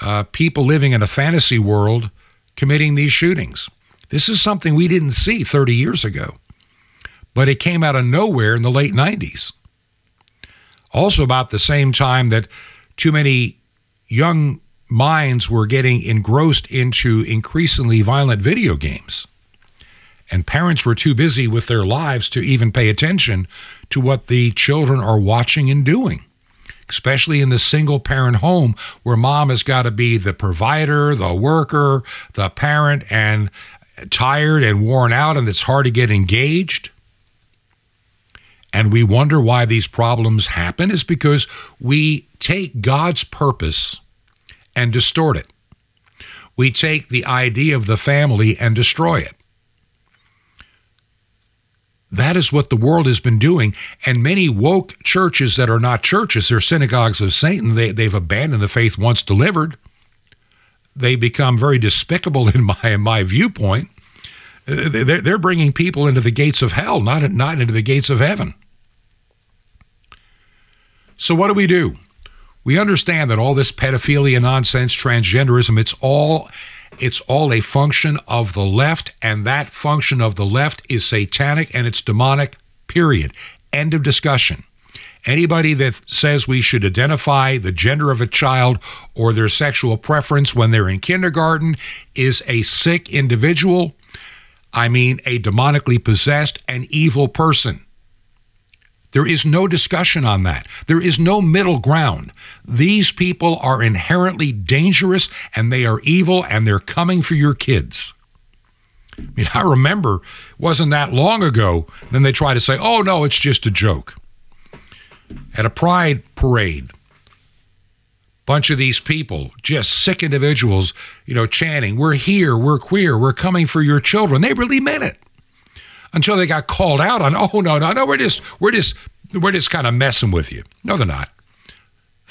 uh, people living in a fantasy world committing these shootings. This is something we didn't see thirty years ago, but it came out of nowhere in the late nineties. Also about the same time that too many young minds were getting engrossed into increasingly violent video games. And parents were too busy with their lives to even pay attention to what the children are watching and doing, especially in the single-parent home where mom has got to be the provider, the worker, the parent, and tired and worn out, and it's hard to get engaged. And we wonder why these problems happen is because we take God's purpose and distort it. We take the idea of the family and destroy it. That is what the world has been doing, and many woke churches that are not churches, they're synagogues of Satan, they, they've abandoned the faith once delivered. They become very despicable in my in my viewpoint. They're, they're bringing people into the gates of hell, not, not into the gates of heaven. So what do we do? We understand that all this pedophilia nonsense, transgenderism, it's all... It's all a function of the left, and that function of the left is satanic and it's demonic, period. End of discussion. Anybody that says we should identify the gender of a child or their sexual preference when they're in kindergarten is a sick individual, I mean a demonically possessed and evil person. There is no discussion on that. There is no middle ground. These people are inherently dangerous, and they are evil, and they're coming for your kids. I mean, I remember it wasn't that long ago, then they try to say, oh, no, it's just a joke. At a pride parade, bunch of these people, just sick individuals, you know, chanting, we're here, we're queer, we're coming for your children. They really meant it. Until they got called out on, oh, no, no, no, we're just, we're just, we're just kind of messing with you. No, they're not.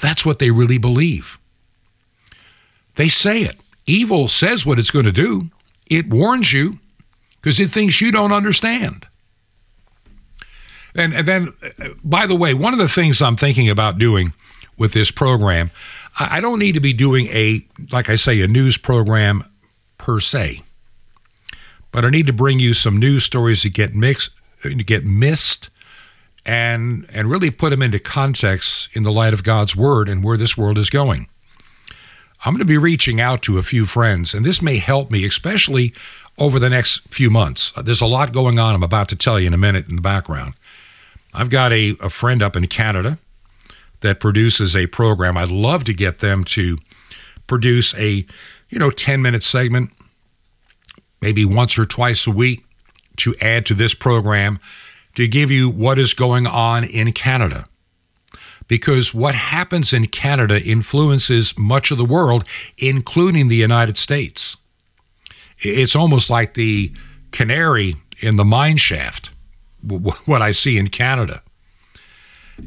That's what they really believe. They say it. Evil says what it's going to do. It warns you because it thinks you don't understand. And, and then, by the way, one of the things I'm thinking about doing with this program, I don't need to be doing a, like I say, a news program per se, but I need to bring you some news stories that get mixed, get missed, and and really put them into context in the light of God's word and where this world is going. I'm going to be reaching out to a few friends, and this may help me, especially over the next few months. There's a lot going on. I'm about to tell you in a minute in the background. I've got a, a friend up in Canada that produces a program. I'd love to get them to produce a, you know, ten-minute segment, maybe once or twice a week, to add to this program to give you what is going on in Canada. Because what happens in Canada influences much of the world, including the United States. It's almost like the canary in the mine shaft, what I see in Canada.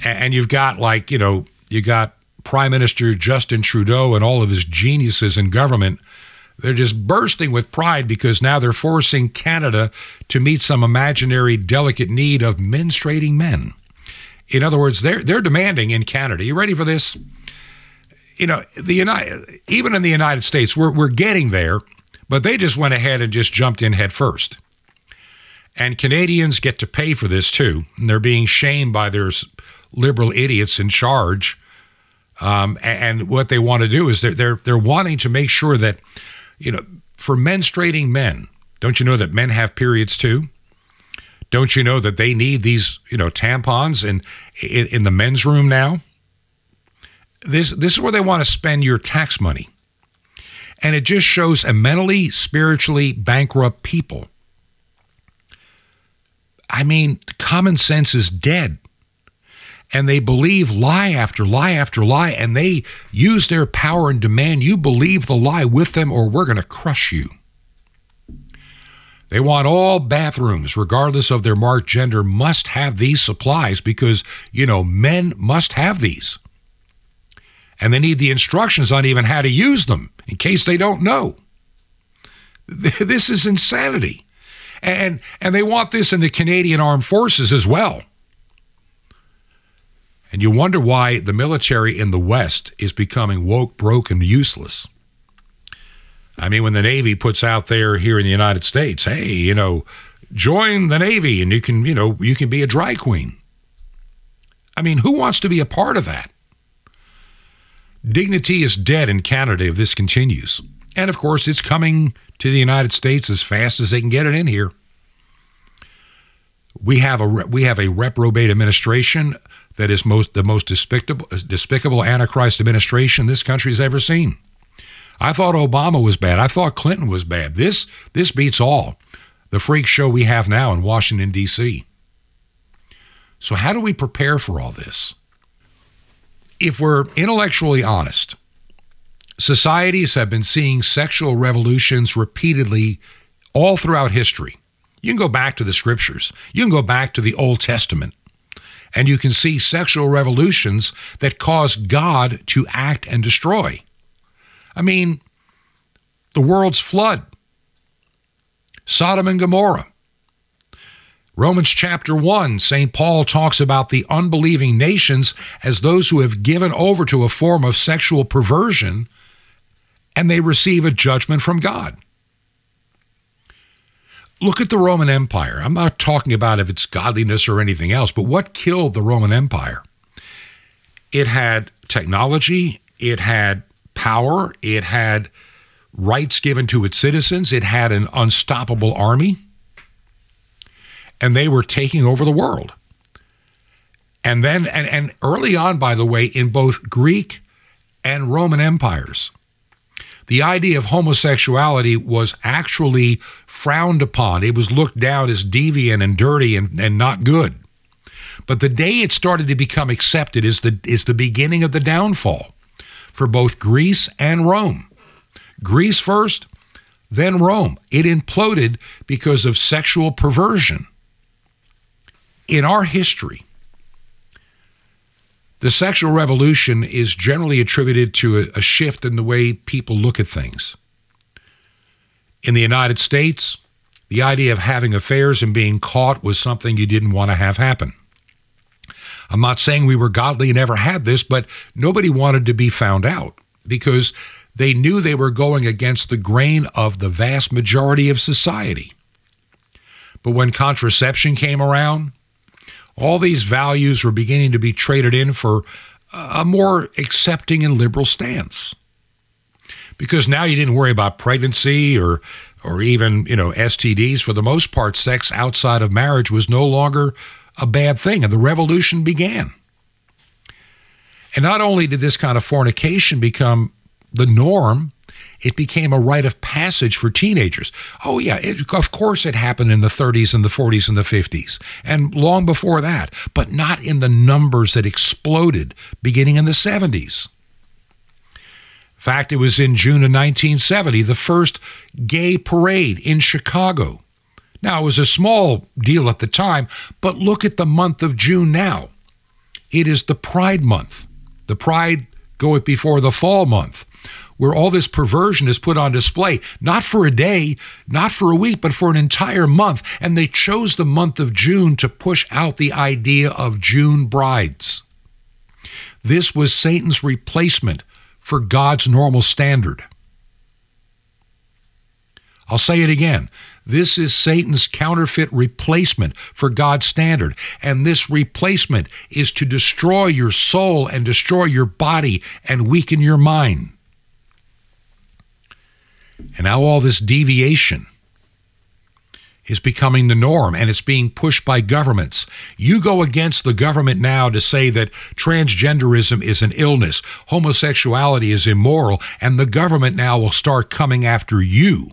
And you've got, like, you know, you got Prime Minister Justin Trudeau and all of his geniuses in government. They're just bursting with pride because now they're forcing Canada to meet some imaginary delicate need of menstruating men. In other words, they're they're demanding in Canada. You ready for this? You know, the United, even in the United States, we're we're getting there, but they just went ahead and just jumped in head first. And Canadians get to pay for this too. And they're being shamed by their liberal idiots in charge. Um, and what they want to do is they're they're they're wanting to make sure that, you know, for menstruating men, don't you know that men have periods too? Don't you know that they need these, you know, tampons in, in in the men's room now? This this is where they want to spend your tax money. And it just shows a mentally, spiritually bankrupt people. I mean, common sense is dead. And they believe lie after lie after lie, and they use their power and demand you believe the lie with them or we're going to crush you. They want all bathrooms, regardless of their marked gender, must have these supplies because, you know, men must have these. And they need the instructions on even how to use them in case they don't know. This is insanity. And and they want this in the Canadian Armed Forces as well. And you wonder why the military in the West is becoming woke, broke, and useless. I mean, when the Navy puts out there here in the United States, hey, you know, join the Navy and you can, you know, you can be a dry queen. I mean, who wants to be a part of that? Dignity is dead in Canada if this continues. And of course, it's coming to the United States as fast as they can get it in here. We have a we have a reprobate administration that is most the most despicable despicable Antichrist administration this country's ever seen. I thought Obama was bad. I thought Clinton was bad. This this beats all the freak show we have now in Washington, D C. So how do we prepare for all this? If we're intellectually honest, societies have been seeing sexual revolutions repeatedly all throughout history. You can go back to the scriptures. You can go back to the Old Testament, and you can see sexual revolutions that cause God to act and destroy. I mean, the world's flood, Sodom and Gomorrah. Romans chapter one, Saint Paul talks about the unbelieving nations as those who have given over to a form of sexual perversion, and they receive a judgment from God. Look at the Roman Empire. I'm not talking about if it's godliness or anything else, but what killed the Roman Empire? It had technology, it had power, it had rights given to its citizens, it had an unstoppable army, and they were taking over the world. And then, and, and early on, by the way, in both Greek and Roman empires, the idea of homosexuality was actually frowned upon. It was looked down as deviant and dirty and, and not good. But the day it started to become accepted is the is the beginning of the downfall. for both Greece and Rome. Greece first, then Rome. It imploded because of sexual perversion. In our history, the sexual revolution is generally attributed to a, a shift in the way people look at things. In the United States, the idea of having affairs and being caught was something you didn't want to have happen. I'm not saying we were godly and never had this, but nobody wanted to be found out because they knew they were going against the grain of the vast majority of society. But when contraception came around, all these values were beginning to be traded in for a more accepting and liberal stance. Because now you didn't worry about pregnancy or or even, you know, S T Ds. For the most part, sex outside of marriage was no longer a bad thing, and the revolution began. And not only did this kind of fornication become the norm, it became a rite of passage for teenagers. Oh, yeah, it, of course it happened in the thirties and the forties and the fifties, and long before that, but not in the numbers that exploded beginning in the seventies. In fact, it was in June of nineteen seventy, the first gay parade in Chicago. Now, it was a small deal at the time, but look at the month of June now. It is the Pride Month. The Pride goeth before the Fall Month, where all this perversion is put on display, not for a day, not for a week, but for an entire month. And they chose the month of June to push out the idea of June brides. This was Satan's replacement for God's normal standard. I'll say it again. This is Satan's counterfeit replacement for God's standard. And this replacement is to destroy your soul and destroy your body and weaken your mind. And now all this deviation is becoming the norm, and it's being pushed by governments. You go against the government now to say that transgenderism is an illness, homosexuality is immoral, and the government now will start coming after you.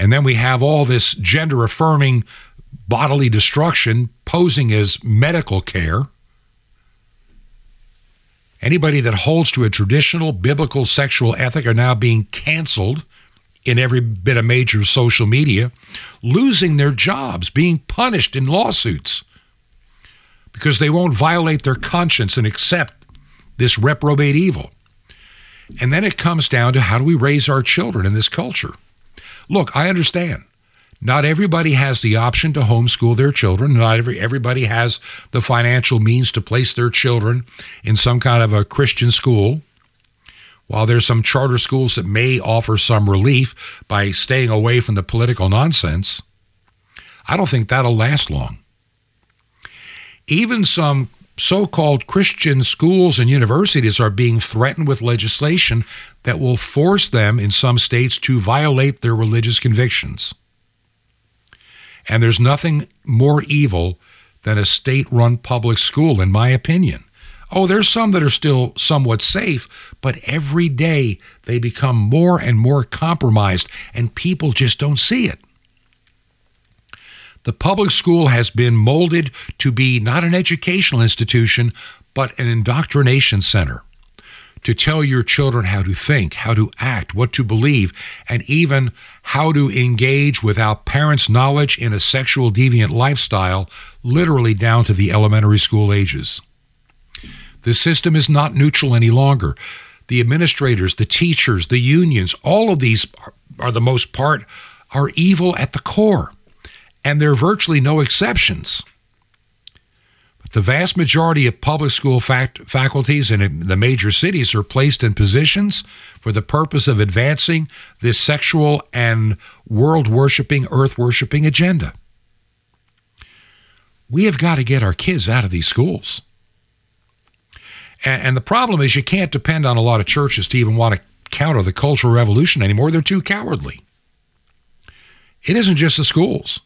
And then we have all this gender-affirming bodily destruction posing as medical care. Anybody that holds to a traditional biblical sexual ethic are now being canceled in every bit of major social media, losing their jobs, being punished in lawsuits because they won't violate their conscience and accept this reprobate evil. And then it comes down to how do we raise our children in this culture? Look, I understand. Not everybody has the option to homeschool their children. Not every, everybody has the financial means to place their children in some kind of a Christian school. While there's some charter schools that may offer some relief by staying away from the political nonsense, I don't think that'll last long. Even some so-called Christian schools and universities are being threatened with legislation that will force them in some states to violate their religious convictions. And there's nothing more evil than a state-run public school, in my opinion. Oh, there's some that are still somewhat safe, but every day they become more and more compromised, and people just don't see it. The public school has been molded to be not an educational institution, but an indoctrination center to tell your children how to think, how to act, what to believe, and even how to engage without parents' knowledge in a sexual deviant lifestyle, literally down to the elementary school ages. The system is not neutral any longer. The administrators, the teachers, the unions, all of these are, are the most part, are evil at the core, and there are virtually no exceptions. The vast majority of public school fact, faculties in the major cities are placed in positions for the purpose of advancing this sexual and world-worshipping, earth-worshipping agenda. We have got to get our kids out of these schools. And, and the problem is you can't depend on a lot of churches to even want to counter the Cultural Revolution anymore. They're too cowardly. It isn't just the schools.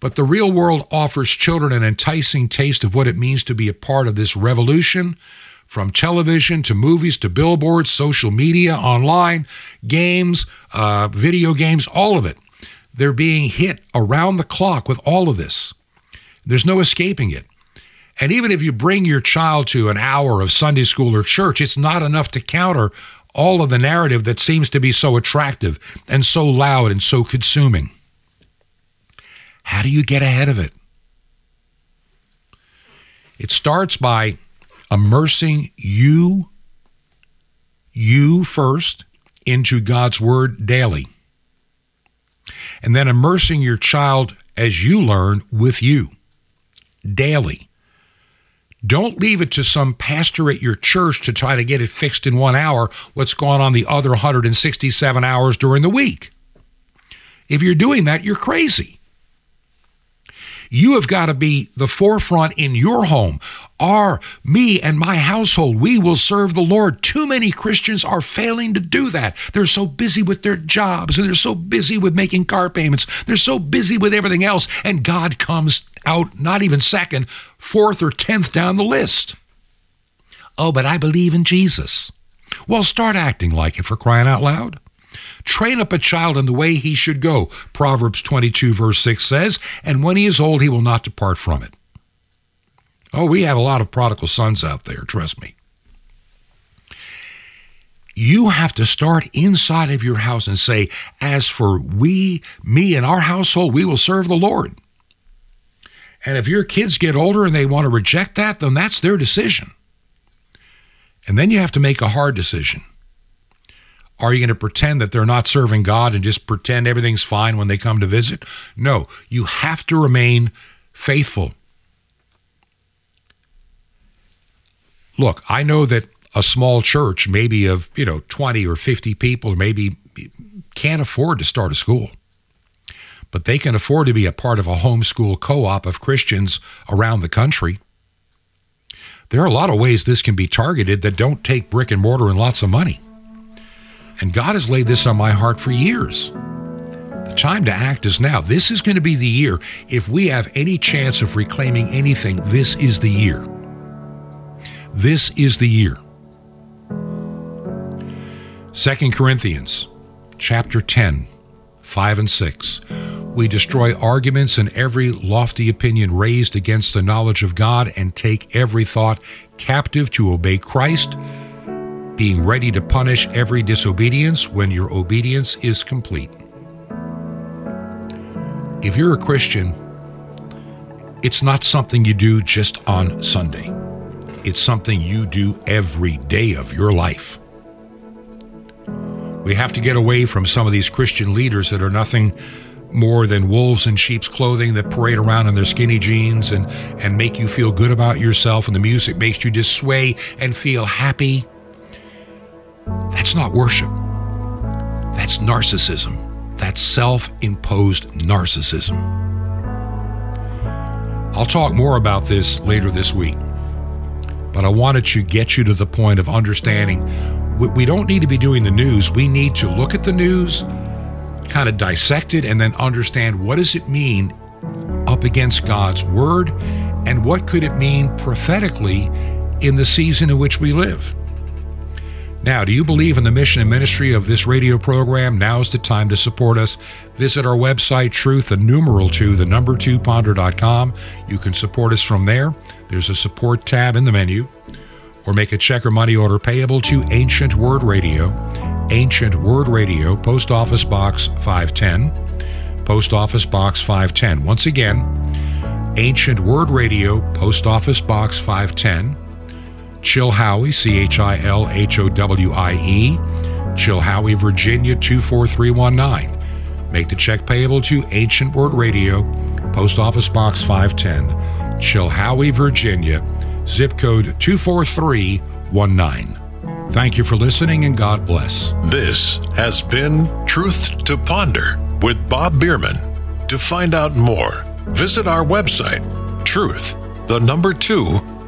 But the real world offers children an enticing taste of what it means to be a part of this revolution, from television to movies to billboards, social media, online, games, uh, video games, all of it. They're being hit around the clock with all of this. There's no escaping it. And even if you bring your child to an hour of Sunday school or church, it's not enough to counter all of the narrative that seems to be so attractive and so loud and so consuming. How do you get ahead of it? It starts by immersing you, you first, into God's Word daily. And then immersing your child as you learn with you daily. Don't leave it to some pastor at your church to try to get it fixed in one hour, what's going on the other one hundred sixty-seven hours during the week. If you're doing that, you're crazy. You have got to be the forefront in your home. Our, me and my household, we will serve the Lord. Too many Christians are failing to do that. They're so busy with their jobs, and they're so busy with making car payments. They're so busy with everything else, and God comes out not even second, fourth or tenth down the list. Oh, but I believe in Jesus. Well, start acting like it, for crying out loud. Train up a child in the way he should go, Proverbs twenty-two, verse six says, and when he is old, he will not depart from it. Oh, we have a lot of prodigal sons out there, trust me. You have to start inside of your house and say, as for we, me, and our household, we will serve the Lord. And if your kids get older and they want to reject that, then that's their decision. And then you have to make a hard decision. Are you going to pretend that they're not serving God and just pretend everything's fine when they come to visit? No, you have to remain faithful. Look, I know that a small church, maybe of, you know, twenty or fifty people, maybe can't afford to start a school, but they can afford to be a part of a homeschool co-op of Christians around the country. There are a lot of ways this can be targeted that don't take brick and mortar and lots of money. And God has laid this on my heart for years. The time to act is now. This is going to be the year. If we have any chance of reclaiming anything, this is the year. This is the year. Second Corinthians chapter ten, five and six. We destroy arguments and every lofty opinion raised against the knowledge of God and take every thought captive to obey Christ, being ready to punish every disobedience when your obedience is complete. If you're a Christian, it's not something you do just on Sunday. It's something you do every day of your life. We have to get away from some of these Christian leaders that are nothing more than wolves in sheep's clothing that parade around in their skinny jeans and, and make you feel good about yourself, and the music makes you just sway and feel happy. That's not worship. That's narcissism. That's self-imposed narcissism. I'll talk more about this later this week, but I wanted to get you to the point of understanding we don't need to be doing the news. We need to look at the news, kind of dissect it, and then understand what does it mean up against God's word, and what could it mean prophetically in the season in which we live. Now, do you believe in the mission and ministry of this radio program? Now's the time to support us. Visit our website, truth, the numeral two, the number two, ponder dot com. You can support us from there. There's a support tab in the menu. Or make a check or money order payable to Ancient Word Radio, Ancient Word Radio, Post Office Box five ten, Post Office Box five ten. Once again, Ancient Word Radio, Post Office Box five ten. Chilhowie, C H I L H O W I E, Chilhowie, Virginia, two four three one nine. Make the check payable to Ancient Word Radio, Post Office Box five ten, Chilhowie, Virginia, zip code two four three one nine. Thank you for listening, and God bless. This has been Truth to Ponder with Bob Biermann. To find out more, visit our website, truth, the number two,